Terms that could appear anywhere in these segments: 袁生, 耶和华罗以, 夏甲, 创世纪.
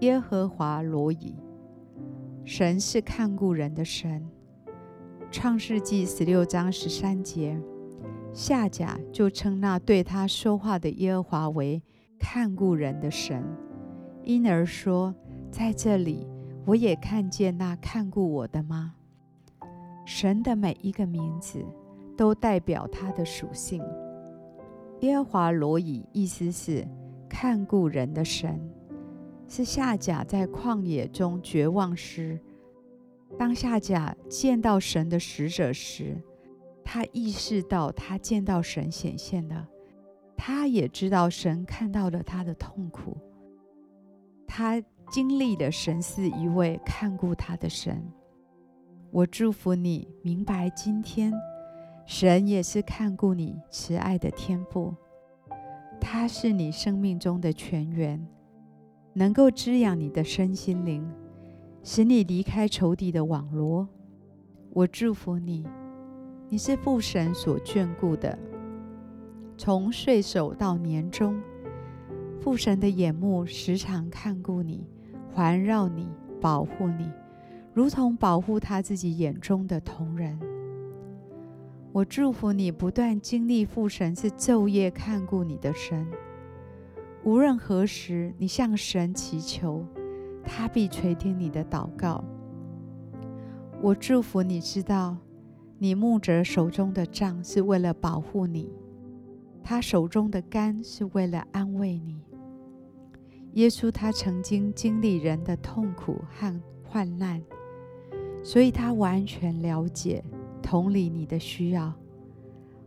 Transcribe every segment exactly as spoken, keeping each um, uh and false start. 耶和华罗以，神是看顾人的神。创世纪十六章十三节，夏甲就称那对他说话的耶和华为看顾人的神，因而说，在这里我也看见那看顾我的吗？神的每一个名字都代表他的属性。耶和华罗以意思是看顾人的神，是夏甲在旷野中绝望时，当夏甲见到神的使者时，他意识到他见到神显现了，他也知道神看到了他的痛苦，他经历了神是一位看顾他的神。我祝福你明白，今天神也是看顾你慈爱的天父，他是你生命中的泉源，能够滋养你的身心灵，使你离开仇敌的网罗。我祝福你，你是父神所眷顾的，从岁首到年终，父神的眼目时常看顾你，环绕你，保护你，如同保护他自己眼中的瞳人。我祝福你不断经历父神是昼夜看顾你的神，无论何时你向神祈求，他必垂听你的祷告。我祝福你知道，你牧者手中的杖是为了保护你，他手中的竿是为了安慰你。耶稣他曾经经历人的痛苦和患难，所以他完全了解同理你的需要。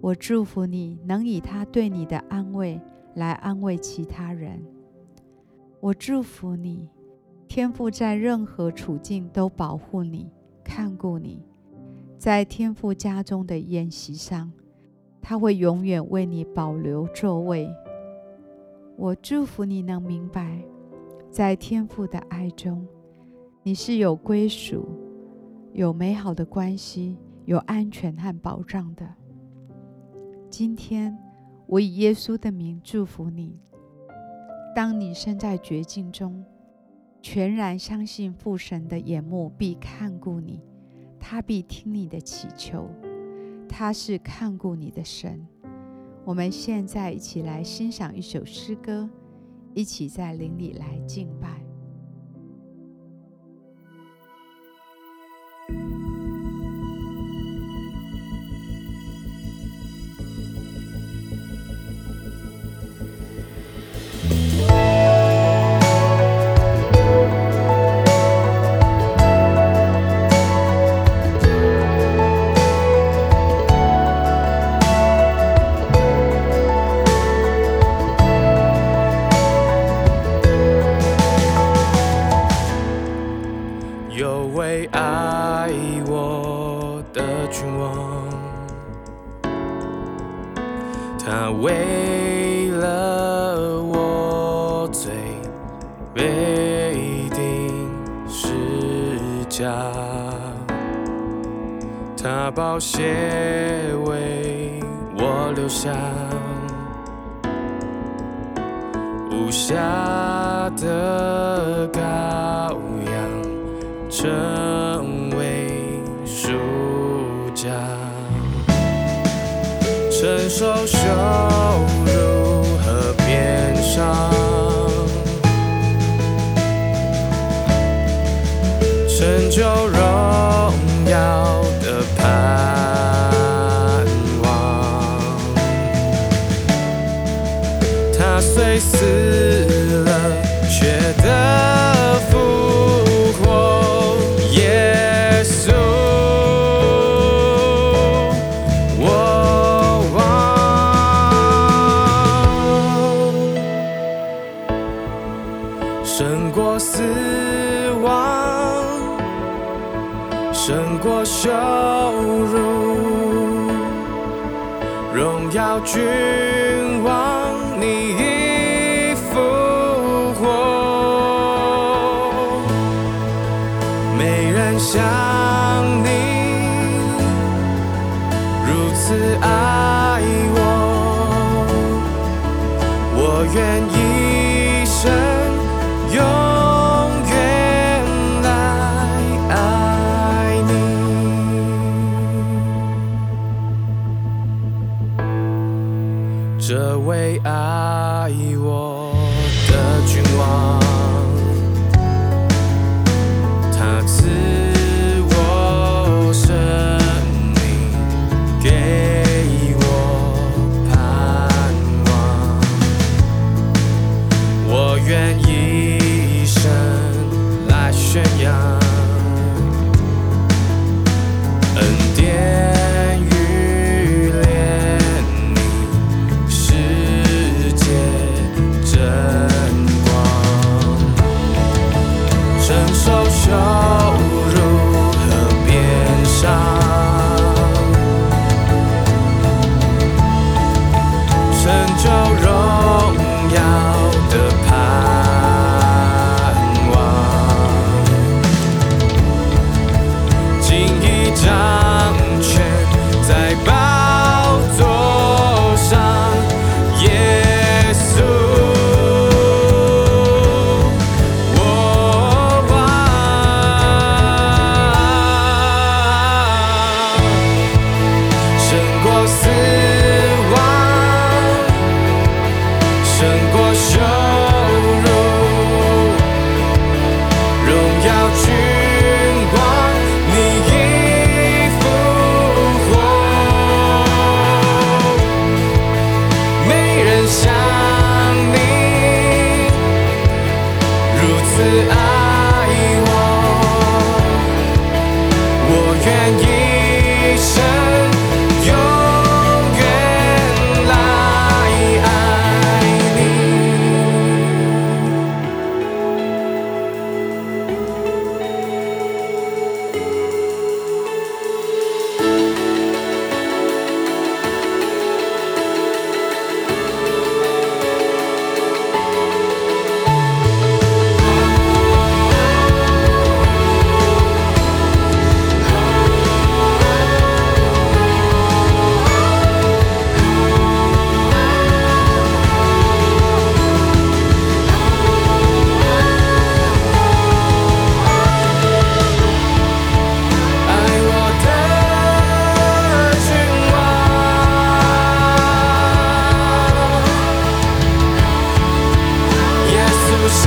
我祝福你能以他对你的安慰来安慰其他人。我祝福你，天父在任何处境都保护你，看顾你。在天父家中的宴席上，他会永远为你保留座位。我祝福你能明白，在天父的爱中，你是有归属，有美好的关系，有安全和保障的。今天我以耶稣的名祝福你，当你身在绝境中，全然相信父神的眼目必看顾你，他必听你的祈求，他是看顾你的神。我们现在一起来欣赏一首诗歌，一起在灵里来敬拜。有位爱我的君王，他为了我罪被钉十架，他宝血为我留下无瑕的羔羊，成为赎价，承受羞辱和鞭伤，成就荣耀的盼望。他虽死了，却得复活。胜过死亡，胜过羞辱，荣耀君王，你已复活。没人像你如此爱我，我愿一生永远来爱你，这位爱我的君王，他赐我生命，给我盼望，我愿意来宣扬恩典与怜悯，世界真光，承受羞辱和鞭伤，成就荣耀的盼望。掌权在宝座上，耶稣，我王，胜过死亡，胜过羞辱，荣耀君。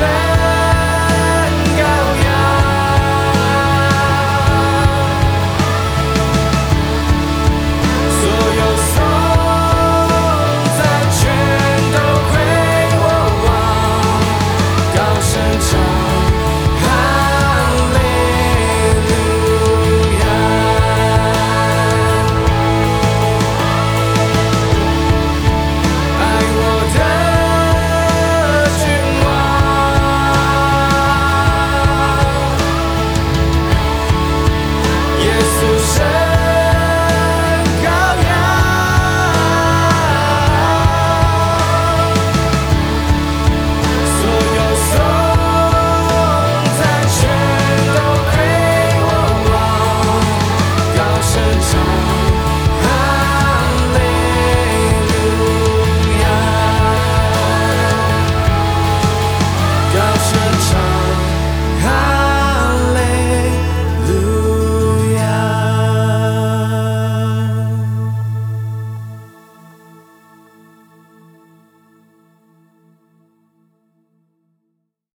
Say